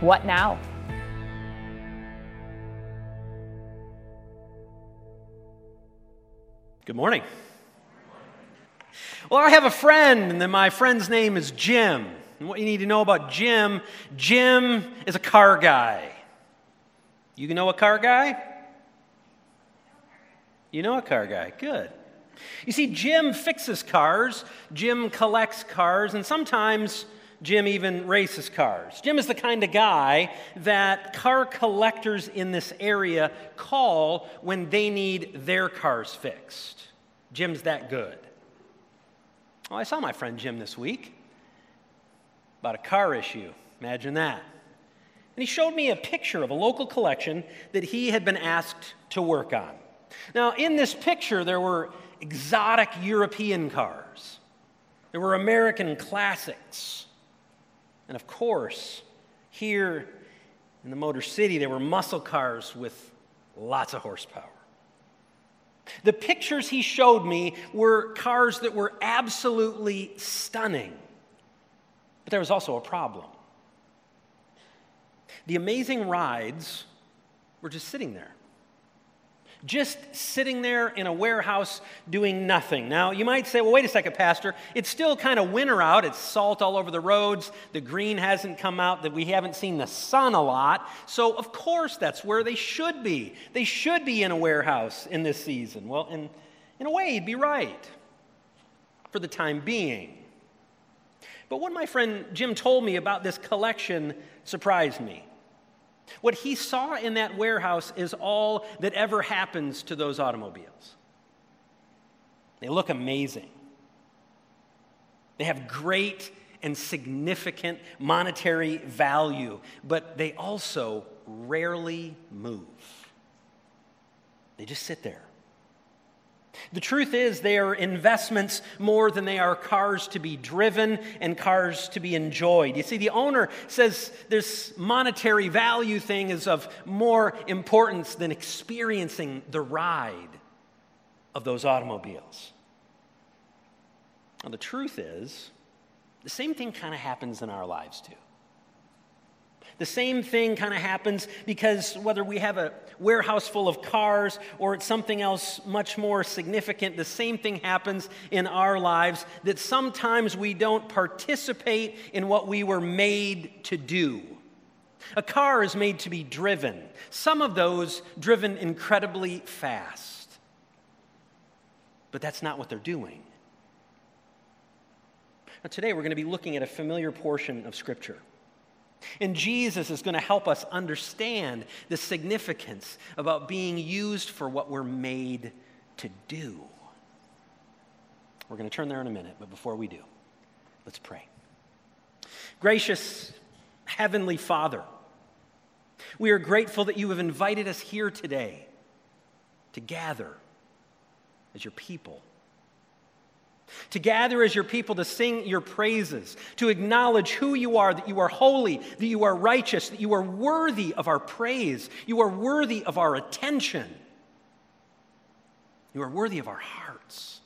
What now? Good morning. Well, I have a friend, and my friend's name is Jim. And what you need to know about Jim, Jim is a car guy. You know a car guy? You know a car guy. Good. You see, Jim fixes cars, Jim collects cars, and sometimes Jim even races cars. Jim is the kind of guy that car collectors in this area call when they need their cars fixed. Jim's that good. Well, I saw my friend Jim this week about a car issue. Imagine that. And he showed me a picture of a local collection that he had been asked to work on. Now, in this picture, there were exotic European cars. There were American classics. And of course, here in the Motor City, there were muscle cars with lots of horsepower. The pictures he showed me were cars that were absolutely stunning. But there was also a problem. The amazing rides were just sitting there. Just sitting there in a warehouse doing nothing. Now, you might say, well, wait a second, Pastor. It's still kind of winter out. It's salt all over the roads. The green hasn't come out. We haven't seen the sun a lot. So, of course, that's where they should be. They should be in a warehouse in this season. Well, in a way, you'd be right for the time being. But what my friend Jim told me about this collection surprised me. What he saw in that warehouse is all that ever happens to those automobiles. They look amazing. They have great and significant monetary value, but they also rarely move. They just sit there. The truth is, they are investments more than they are cars to be driven and cars to be enjoyed. You see, the owner says this monetary value thing is of more importance than experiencing the ride of those automobiles. Now, the truth is, the same thing kind of happens in our lives, too. The same thing kind of happens because whether we have a warehouse full of cars or it's something else much more significant, the same thing happens in our lives that sometimes we don't participate in what we were made to do. A car is made to be driven. Some of those driven incredibly fast. But that's not what they're doing. Now, today we're going to be looking at a familiar portion of Scripture. And Jesus is going to help us understand the significance about being used for what we're made to do. We're going to turn there in a minute, but before we do, let's pray. Gracious Heavenly Father, we are grateful that you have invited us here today to gather as your people. To gather as your people, to sing your praises, to acknowledge who you are, that you are holy, that you are righteous, that you are worthy of our praise, you are worthy of our attention, you are worthy of our hearts.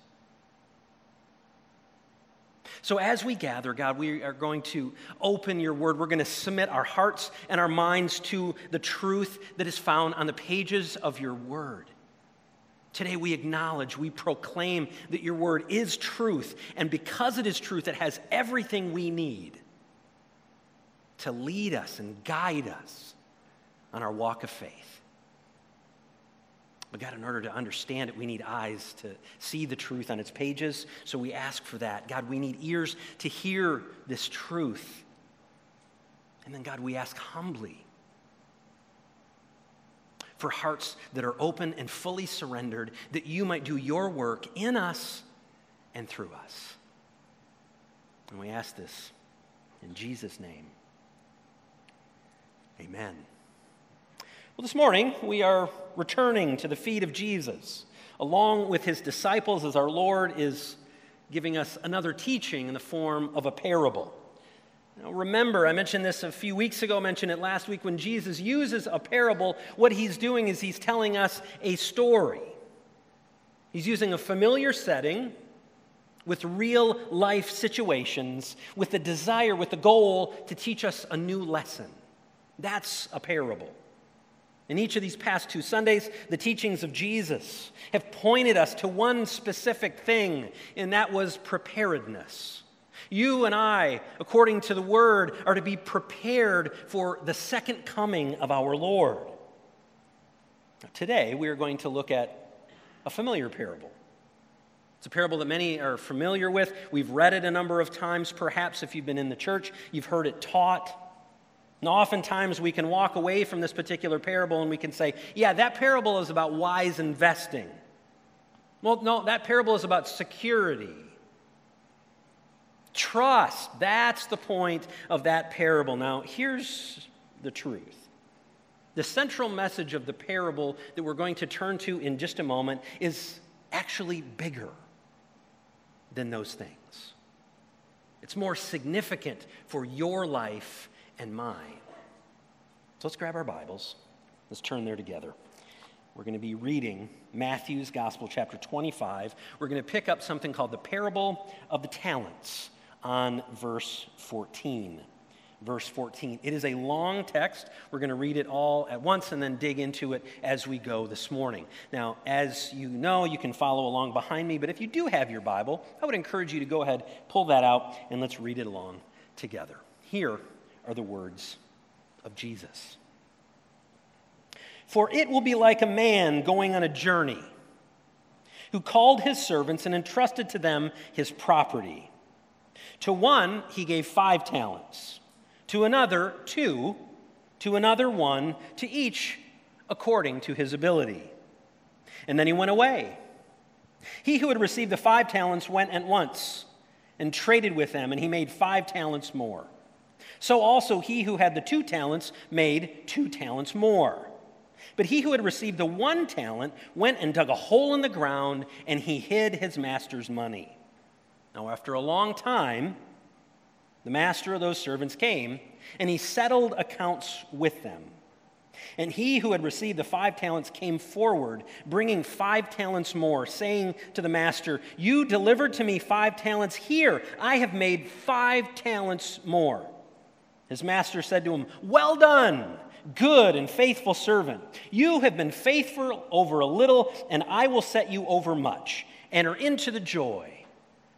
So as we gather, God, we are going to open your word. We're going to submit our hearts and our minds to the truth that is found on the pages of your word. Today we acknowledge, we proclaim that your word is truth, and because it is truth, it has everything we need to lead us and guide us on our walk of faith. But God, in order to understand it, we need eyes to see the truth on its pages, so we ask for that. God, we need ears to hear this truth. And then, God, we ask humbly for hearts that are open and fully surrendered, that you might do your work in us and through us. And we ask this in Jesus' name. Amen. Amen. Well, this morning, we are returning to the feet of Jesus, along with his disciples, as our Lord is giving us another teaching in the form of a parable. Now, remember, I mentioned this a few weeks ago, mentioned it last week, when Jesus uses a parable, what he's doing is he's telling us a story. He's using a familiar setting with real life situations, with the desire, with the goal to teach us a new lesson. That's a parable. In each of these past two Sundays, the teachings of Jesus have pointed us to one specific thing, and that was preparedness. You and I, according to the Word, are to be prepared for the second coming of our Lord. Today, we are going to look at a familiar parable. It's a parable that many are familiar with. We've read it a number of times. Perhaps if you've been in the church, you've heard it taught. And oftentimes we can walk away from this particular parable and we can say, yeah, that parable is about wise investing. Well, no, that parable is about security. Trust, that's the point of that parable. Now, here's the truth. The central message of the parable that we're going to turn to in just a moment is actually bigger than those things. It's more significant for your life and mine. So let's grab our Bibles. Let's turn there together. We're going to be reading Matthew's Gospel, chapter 25. We're going to pick up something called the Parable of the Talents on verse 14. Verse 14. It is a long text. We're going to read it all at once and then dig into it as we go this morning. Now, as you know, you can follow along behind me, but if you do have your Bible, I would encourage you to go ahead, pull that out, and let's read it along together. Here are the words of Jesus. For it will be like a man going on a journey who called his servants and entrusted to them his property. To one he gave 5 talents, to another 2, to another 1, to each according to his ability. And then he went away. He who had received the 5 talents went at once and traded with them, and he made 5 talents more. So also he who had the 2 talents made 2 talents more. But he who had received the 1 talent went and dug a hole in the ground, and he hid his master's money. Now, after a long time, the master of those servants came, and he settled accounts with them. And he who had received the 5 talents came forward, bringing 5 talents more, saying to the master, "You delivered to me 5 talents. Here, I have made 5 talents more." His master said to him, "Well done, good and faithful servant. You have been faithful over a little, and I will set you over much. Enter into the joy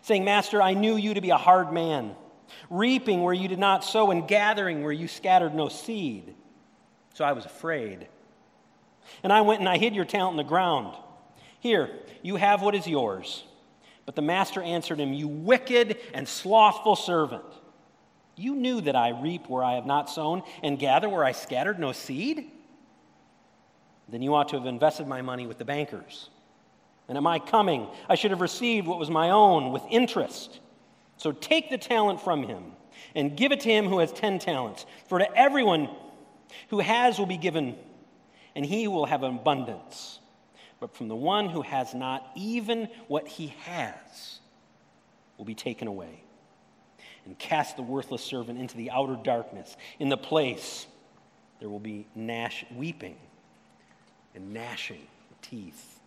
saying, "Master, I knew you to be a hard man, reaping where you did not sow and gathering where you scattered no seed. So I was afraid, and I went and I hid your talent in the ground. Here, you have what is yours." But the master answered him, "You wicked and slothful servant. You knew that I reap where I have not sown and gather where I scattered no seed? Then you ought to have invested my money with the bankers. And at my coming, I should have received what was my own with interest. So take the talent from him and give it to him who has 10 talents. For to everyone who has will be given, and he will have abundance. But from the one who has not, even what he has will be taken away. And cast the worthless servant into the outer darkness. In the place there will be weeping and gnashing of teeth."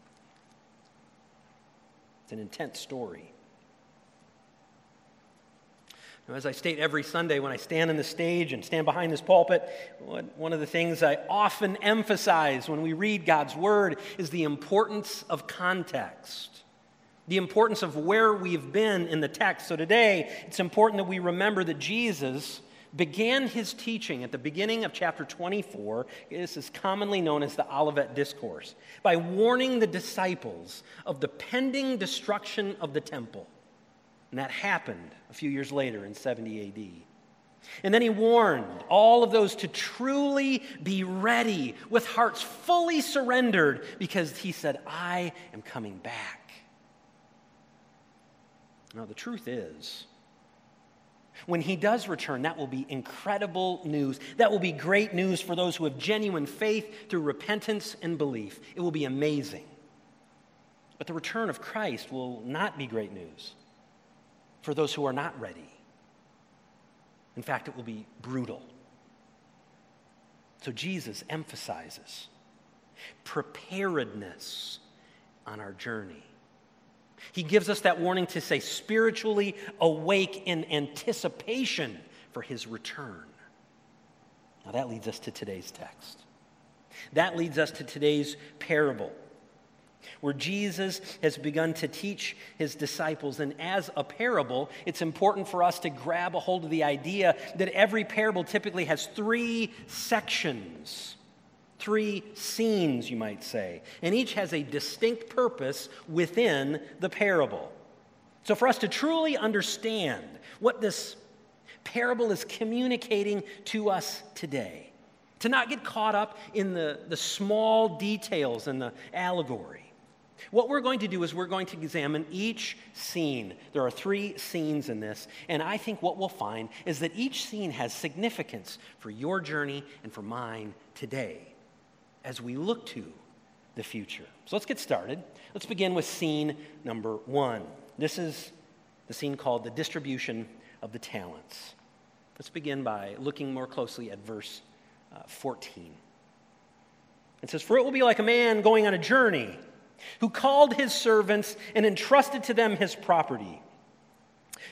It's an intense story. Now, as I state every Sunday when I stand on the stage and stand behind this pulpit, one of the things I often emphasize when we read God's Word is the importance of context. The importance of where we've been in the text. So today, it's important that we remember that Jesus began his teaching at the beginning of chapter 24, this is commonly known as the Olivet Discourse, by warning the disciples of the pending destruction of the temple. And that happened a few years later in 70 AD. And then he warned all of those to truly be ready with hearts fully surrendered because he said, I am coming back. Now, the truth is, when he does return, that will be incredible news. That will be great news for those who have genuine faith through repentance and belief. It will be amazing. But the return of Christ will not be great news for those who are not ready. In fact, it will be brutal. So Jesus emphasizes preparedness on our journey. He gives us that warning to stay spiritually awake in anticipation for his return. Now that leads us to today's text. That leads us to today's parable, where Jesus has begun to teach his disciples. And as a parable, it's important for us to grab a hold of the idea that every parable typically has three sections, three scenes, you might say. And each has a distinct purpose within the parable. So for us to truly understand what this parable is communicating to us today, to not get caught up in the small details and the allegory, what we're going to do is we're going to examine each scene. There are three scenes in this, and I think what we'll find is that each scene has significance for your journey and for mine today as we look to the future. So let's get started. Let's begin with scene number one. This is the scene called the distribution of the talents. Let's begin by looking more closely at verse 14. It says, "For it will be like a man going on a journey, who called his servants and entrusted to them his property.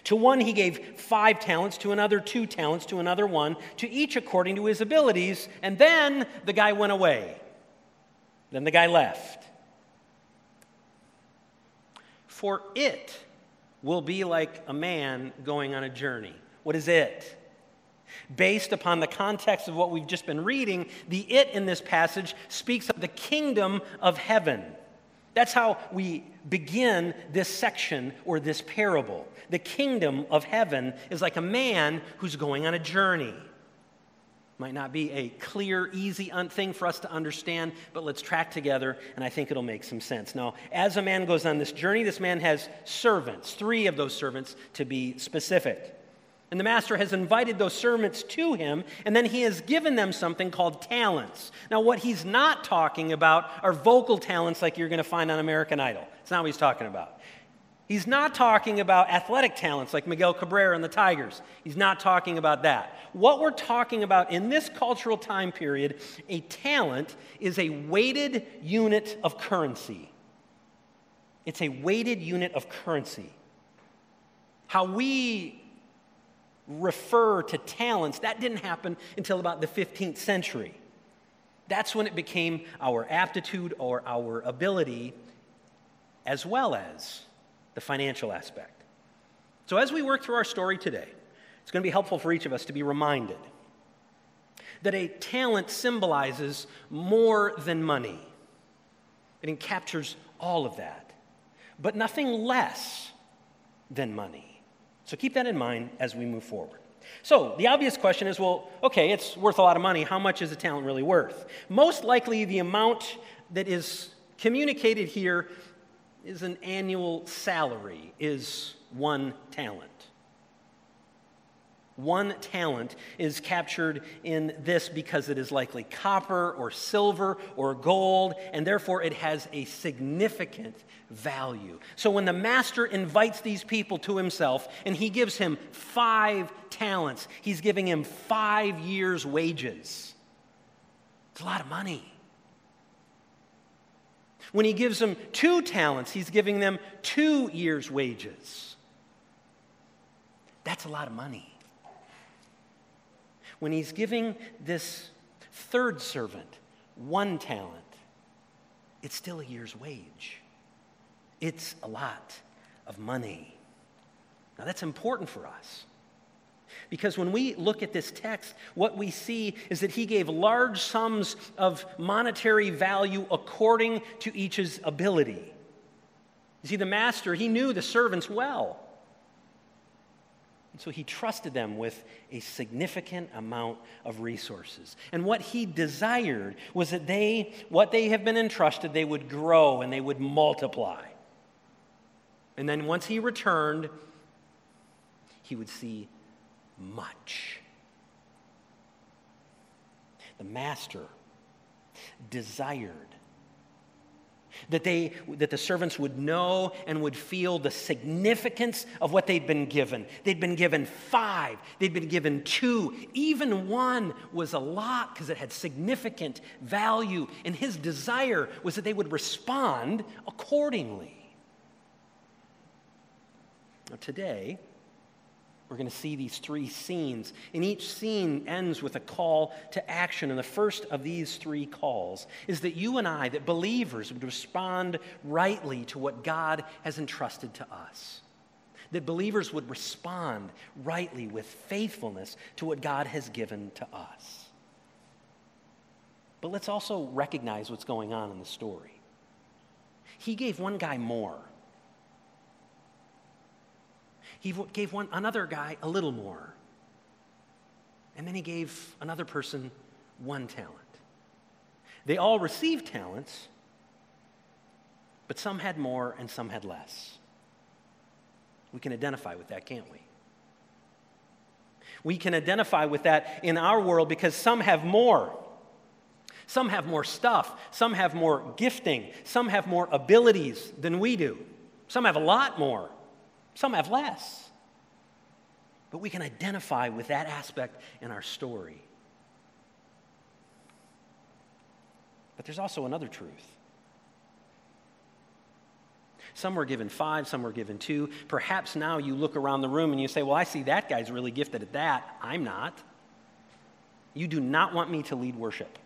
To one he gave 5 talents, to another 2 talents, to another 1, to each according to his abilities, and then the guy went away." Then the guy left. For it will be like a man going on a journey. What is it? Based upon the context of what we've just been reading, the it in this passage speaks of the kingdom of heaven. That's how we begin this section or this parable. The kingdom of heaven is like a man who's going on a journey. Might not be a clear, easy thing for us to understand, but let's track together, and I think it'll make some sense. Now, as a man goes on this journey, this man has servants, 3 of those servants to be specific. And the master has invited those servants to him, and then he has given them something called talents. Now, what he's not talking about are vocal talents like you're going to find on American Idol. It's not what he's talking about. He's not talking about athletic talents like Miguel Cabrera and the Tigers. He's not talking about that. What we're talking about in this cultural time period, a talent is a weighted unit of currency. It's a weighted unit of currency. How we refer to talents, that didn't happen until about the 15th century. That's when it became our aptitude or our ability, as well as the financial aspect. So as we work through our story today, it's going to be helpful for each of us to be reminded that a talent symbolizes more than money. It encaptures all of that, but nothing less than money. So keep that in mind as we move forward. So the obvious question is, well, okay, it's worth a lot of money. How much is a talent really worth? Most likely the amount that is communicated here is an annual salary, is 1 talent. 1 talent is captured in this because it is likely copper or silver or gold, and therefore it has a significant value. So when the master invites these people to himself and he gives him 5 talents, he's giving him 5 years' wages. It's a lot of money. When he gives them 2 talents, he's giving them 2 years' wages. That's a lot of money. When he's giving this 3rd servant 1 talent, it's still a year's wage. It's a lot of money. Now that's important for us Because when we look at this text, what we see is that he gave large sums of monetary value according to each's ability. You see, the master, he knew the servants well. And so he trusted them with a significant amount of resources. And what he desired was that what they have been entrusted, they would grow and they would multiply. And then once he returned, he would see much. The master desired that the servants would know and would feel the significance of what they'd been given. They'd been given 5. They'd been given 2. Even 1 was a lot because it had significant value. And his desire was that they would respond accordingly. Now today, we're going to see these 3 scenes, and each scene ends with a call to action. And the first of these 3 calls is that you and I, that believers, would respond rightly to what God has entrusted to us. That believers would respond rightly with faithfulness to what God has given to us. But let's also recognize what's going on in the story. He gave one guy more. He gave another guy a little more. And then he gave another person 1 talent. They all received talents, but some had more and some had less. We can identify with that, can't we? We can identify with that in our world because some have more. Some have more stuff. Some have more gifting. Some have more abilities than we do. Some have a lot more. Some have less, but we can identify with that aspect in our story. But there's also another truth. Some were given 5, some were given 2. Perhaps now you look around the room and you say, well, I see that guy's really gifted at that. I'm not. You do not want me to lead worship.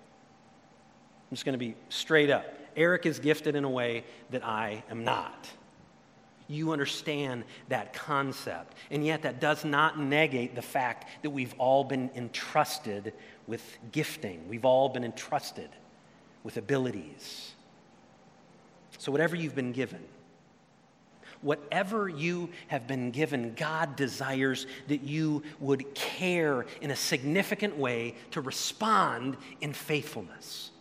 I'm just going to be straight up. Eric is gifted in a way that I am not. You understand that concept. And yet that does not negate the fact that we've all been entrusted with gifting. We've all been entrusted with abilities. So whatever you've been given, whatever you have been given, God desires that you would care in a significant way to respond in faithfulness.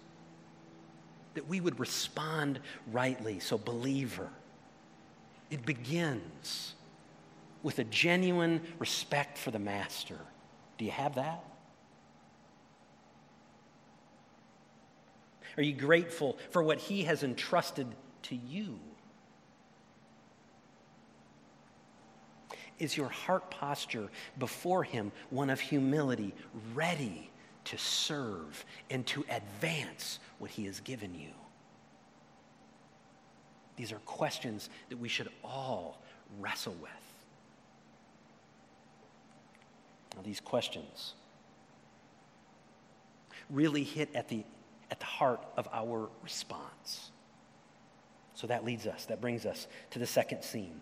That we would respond rightly. So believer, it begins with a genuine respect for the master. Do you have that? Are you grateful for what he has entrusted to you? Is your heart posture before him one of humility, ready to serve and to advance what he has given you? These are questions that we should all wrestle with. Now, these questions really hit at the heart of our response. So that brings us to the second scene.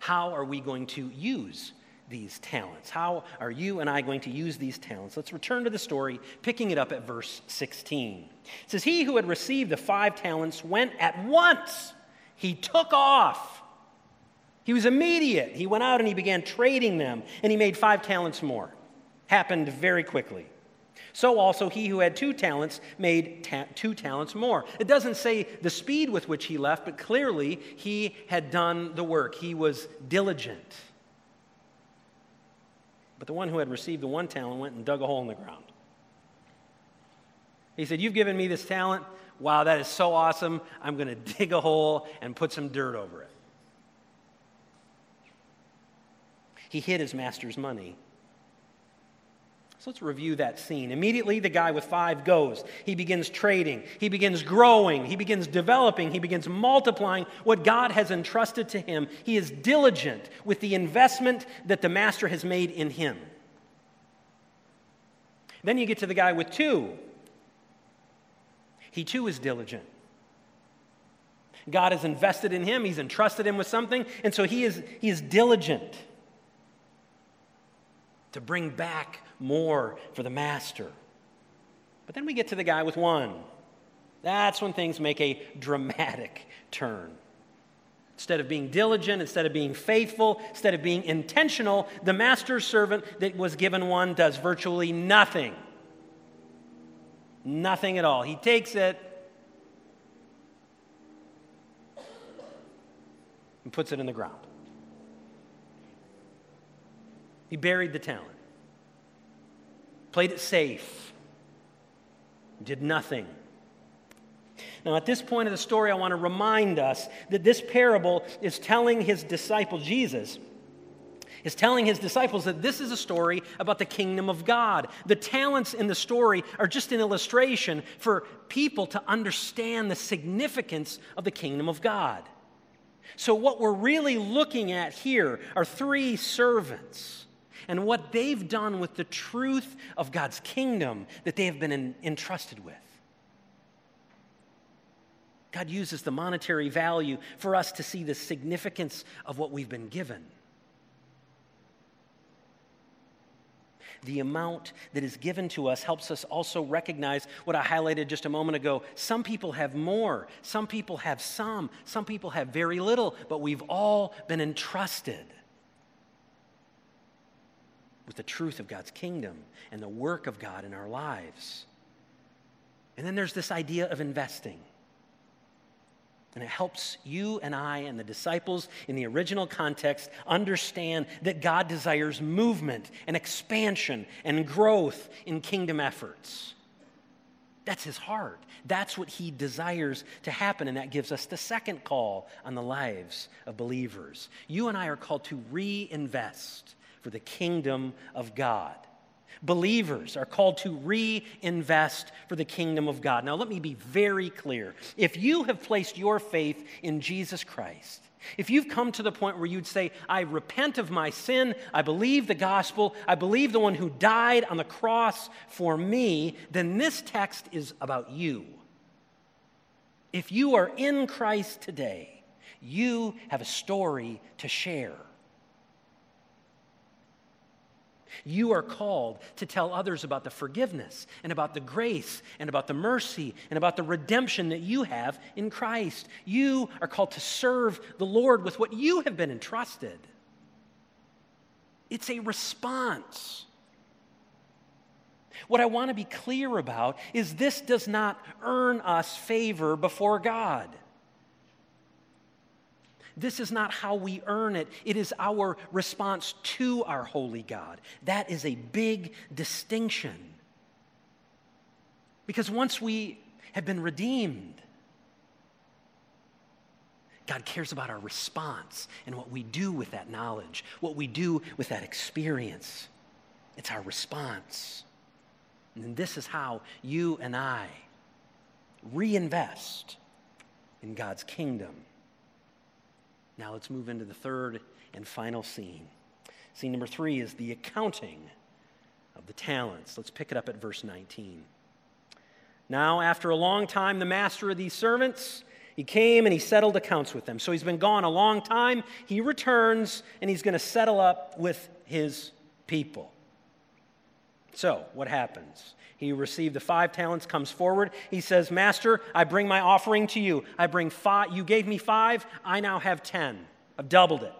How are we going to use these talents? How are you and I going to use these talents? Let's return to the story, picking it up at verse 16. It says, "He who had received the 5 talents went at once. He took off." He was immediate. He went out and he began trading them, and he made 5 talents more. Happened very quickly. So also he who had 2 talents made 2 talents more. It doesn't say the speed with which he left, but clearly he had done the work. He was diligent. But the one who had received the 1 talent went and dug a hole in the ground. He said, "You've given me this talent. Wow, that is so awesome. I'm going to dig a hole and put some dirt over it." He hid his master's money. So let's review that scene. Immediately, the guy with 5 goes. He begins trading. He begins growing. He begins developing. He begins multiplying what God has entrusted to him. He is diligent with the investment that the master has made in him. Then you get to the guy with 2. He too is diligent. God has invested in him. He's entrusted him with something. And so he is diligent. to bring back more for the master. But then we get to the guy with one. That's when things make a dramatic turn. Instead of being diligent, instead of being faithful, instead of being intentional, the master's servant that was given one does virtually nothing. Nothing at all. He takes it and puts it in the ground. He buried the talent, played it safe, did nothing. Now, at this point of the story, I want to remind us that this parable is telling his disciples, Jesus is telling his disciples that this is a story about the kingdom of God. The talents in the story are just an illustration for people to understand the significance of the kingdom of God. So what we're really looking at here are three servants and what they've done with the truth of God's kingdom that they have been entrusted with. God uses the monetary value for us to see the significance of what we've been given. The amount that is given to us helps us also recognize what I highlighted just a moment ago. Some people have more, some people have some people have very little, but we've all been entrusted with the truth of God's kingdom and the work of God in our lives. And then there's this idea of investing. And it helps you and I and the disciples in the original context understand that God desires movement and expansion and growth in kingdom efforts. That's his heart. That's what he desires to happen, and that gives us the second call on the lives of believers. You and I are called to reinvest for the kingdom of God. Believers are called to reinvest for the kingdom of God. Now, let me be very clear. If you have placed your faith in Jesus Christ, if you've come to the point where you'd say, I repent of my sin, I believe the gospel, I believe the one who died on the cross for me, then this text is about you. If you are in Christ today, you have a story to share. You are called to tell others about the forgiveness and about the grace and about the mercy and about the redemption that you have in Christ. You are called to serve the Lord with what you have been entrusted. It's a response. What I want to be clear about is this does not earn us favor before God. This is not how we earn it. It is our response to our holy God. That is a big distinction. Because once we have been redeemed, God cares about our response and what we do with that knowledge, what we do with that experience. It's our response. And this is how you and I reinvest in God's kingdom. Now let's move into the third and final scene. Scene number 3 is the accounting of the talents. Let's pick it up at verse 19. Now, after a long time, the master of these servants, he came and he settled accounts with them. So he's been gone a long time. He returns and he's going to settle up with his people. So what happens? He received the 5 talents, comes forward. He says, Master, I bring my offering to you. I bring 5. You gave me 5. I now have 10. I've doubled it.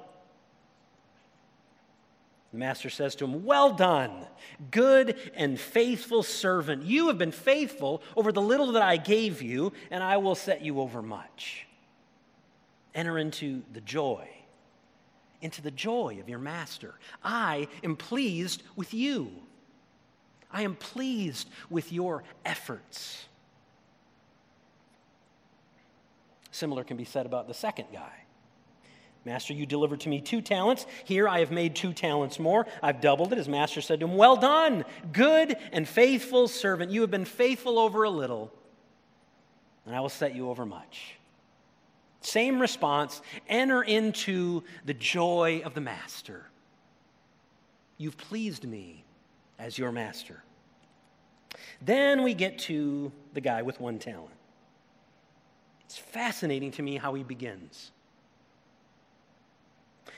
The master says to him, Well done, good and faithful servant. You have been faithful over the little that I gave you, and I will set you over much. Enter into the joy. Into the joy of your master. I am pleased with you. I am pleased with your efforts. Similar can be said about the second guy. Master, you delivered to me 2 talents. Here I have made 2 talents more. I've doubled it. His master said to him, Well done, good and faithful servant. You have been faithful over a little, and I will set you over much. Same response. Enter into the joy of the master. You've pleased me as your master. Then we get to the guy with 1 talent. It's fascinating to me how he begins.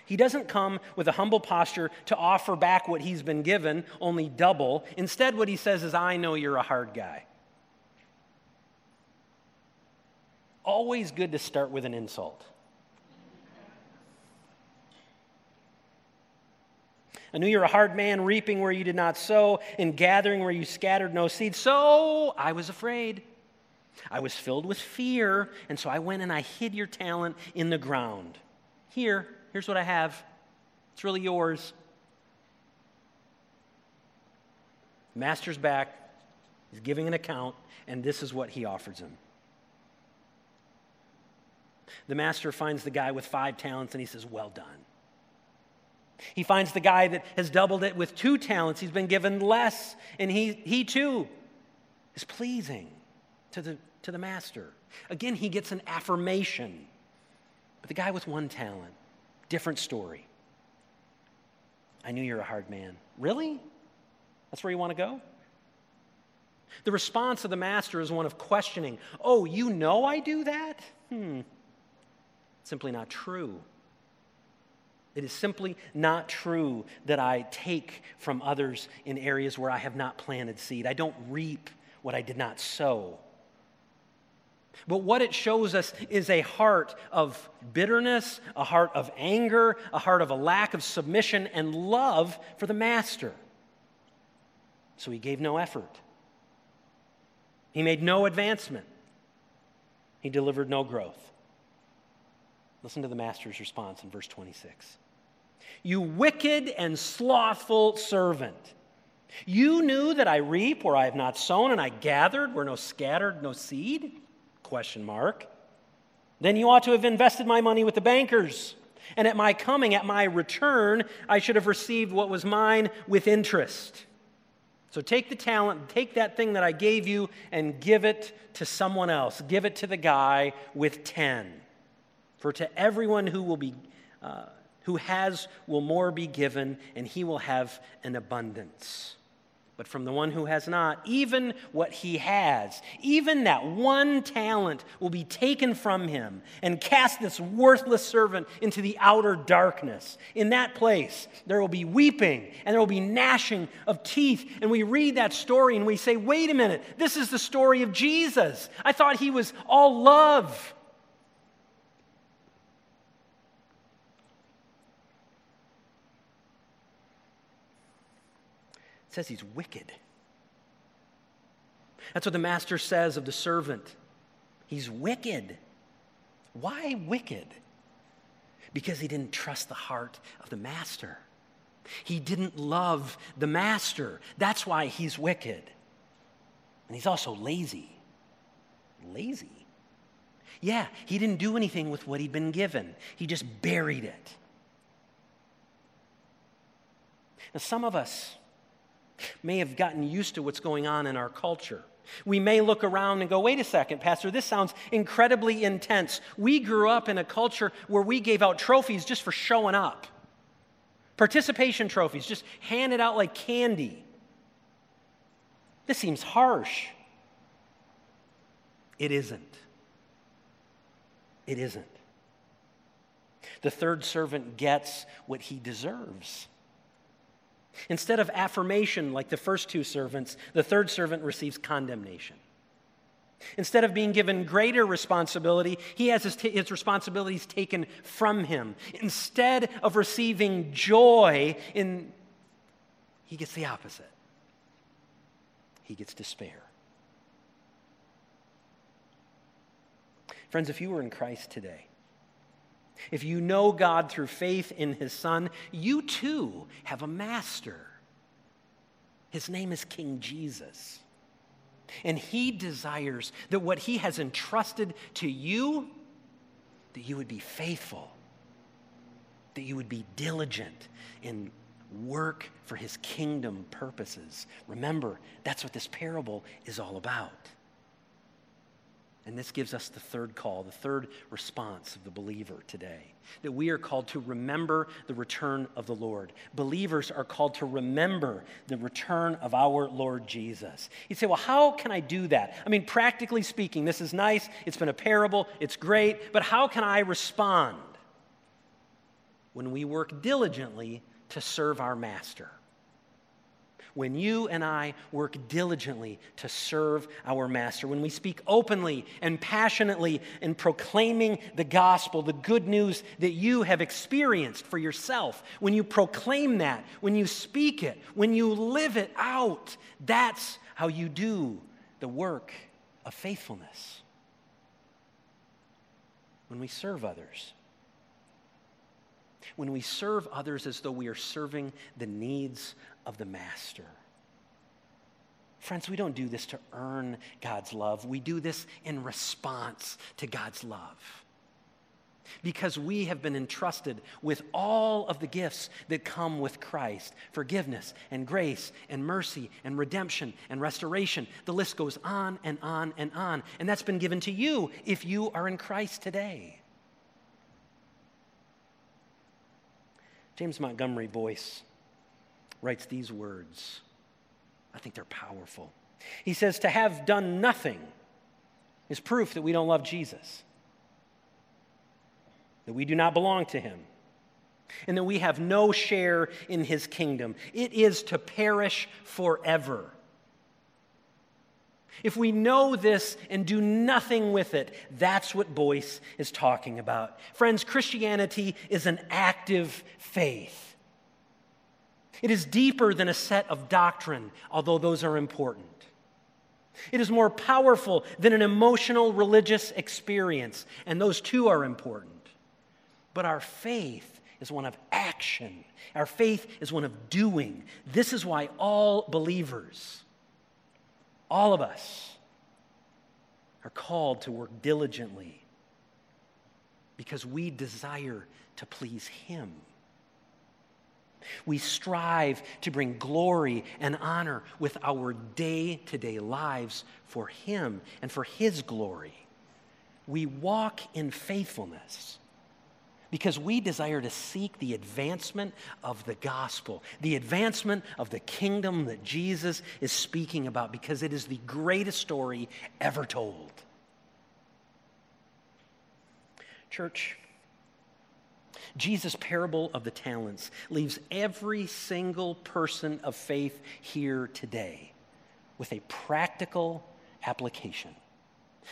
He doesn't come with a humble posture to offer back what he's been given, only double. Instead, what he says is, I know you're a hard guy. Always good to start with an insult. I knew you're a hard man, reaping where you did not sow and gathering where you scattered no seed. So I was afraid. I was filled with fear, and so I went and I hid your talent in the ground. Here's what I have. It's really yours. Master's back. He's giving an account, and this is what he offers him. The master finds the guy with 5 talents, and he says, well done. He finds the guy that has doubled it with 2 talents. He's been given less, and he too is pleasing to the master. Again, he gets an affirmation. But the guy with 1 talent, different story. I knew you're a hard man. Really? That's where you want to go? The response of the master is one of questioning. Oh, you know I do that? Simply not true. It is simply not true that I take from others in areas where I have not planted seed. I don't reap what I did not sow. But what it shows us is a heart of bitterness, a heart of anger, a heart of a lack of submission and love for the master. So he gave no effort. He made no advancement. He delivered no growth. Listen to the master's response in verse 26. You wicked and slothful servant. You knew that I reap where I have not sown and I gathered where no seed? ? Then you ought to have invested my money with the bankers, and at my coming, at my return, I should have received what was mine with interest. So take the talent, take that thing that I gave you, and give it to someone else. Give it to the guy with 10. For to everyone who has will more be given, and he will have an abundance. But from the one who has not, even what he has, even that 1 talent will be taken from him and cast this worthless servant into the outer darkness. In that place, there will be weeping and there will be gnashing of teeth. And we read that story and we say, wait a minute, this is the story of Jesus. I thought he was all love. It says he's wicked. That's what the master says of the servant. He's wicked. Why wicked? Because he didn't trust the heart of the master. He didn't love the master. That's why he's wicked. And he's also lazy. Lazy? Yeah, he didn't do anything with what he'd been given. He just buried it. Now, some of us may have gotten used to what's going on in our culture. We may look around and go, wait a second, Pastor, this sounds incredibly intense. We grew up in a culture where we gave out trophies just for showing up. Participation trophies, just handed out like candy. This seems harsh. It isn't. It isn't. The third servant gets what he deserves. Instead of affirmation like the first 2 servants, the third servant receives condemnation. Instead of being given greater responsibility, he has his responsibilities taken from him. Instead of receiving joy, he gets the opposite. He gets despair. Friends, if you were in Christ today, if you know God through faith in his Son, you too have a master. His name is King Jesus. And he desires that what he has entrusted to you, that you would be faithful, that you would be diligent in work for his kingdom purposes. Remember, that's what this parable is all about. And this gives us the third call, the third response of the believer today, that we are called to remember the return of the Lord. Believers are called to remember the return of our Lord Jesus. You'd say, well, how can I do that? I mean, practically speaking, this is nice. It's been a parable. It's great. But how can I respond? when we work diligently to serve our master. When you and I work diligently to serve our master, when we speak openly and passionately in proclaiming the gospel, the good news that you have experienced for yourself, when you proclaim that, when you speak it, when you live it out, that's how you do the work of faithfulness. When we serve others. When we serve others as though we are serving the needs of the master. Friends, we don't do this to earn God's love. We do this in response to God's love. Because we have been entrusted with all of the gifts that come with Christ. Forgiveness and grace and mercy and redemption and restoration. The list goes on and on and on. And that's been given to you if you are in Christ today. James Montgomery Boyce writes these words. I think they're powerful. He says, "To have done nothing is proof that we don't love Jesus, that we do not belong to him, and that we have no share in his kingdom. It is to perish forever. If we know this and do nothing with it," that's what Boyce is talking about. Friends, Christianity is an active faith. It is deeper than a set of doctrine, although those are important. It is more powerful than an emotional religious experience, and those two are important. But our faith is one of action. Our faith is one of doing. This is why all believers, all of us, are called to work diligently, because we desire to please him. We strive to bring glory and honor with our day-to-day lives for him and for his glory. We walk in faithfulness, because we desire to seek the advancement of the gospel, the advancement of the kingdom that Jesus is speaking about, because it is the greatest story ever told. Church, Jesus' parable of the talents leaves every single person of faith here today with a practical application.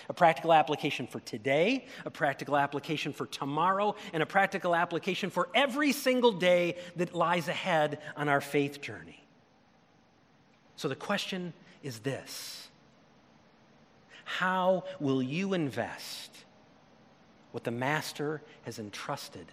A practical application for today, a practical application for tomorrow, and a practical application for every single day that lies ahead on our faith journey. So the question is this: how will you invest what the Master has entrusted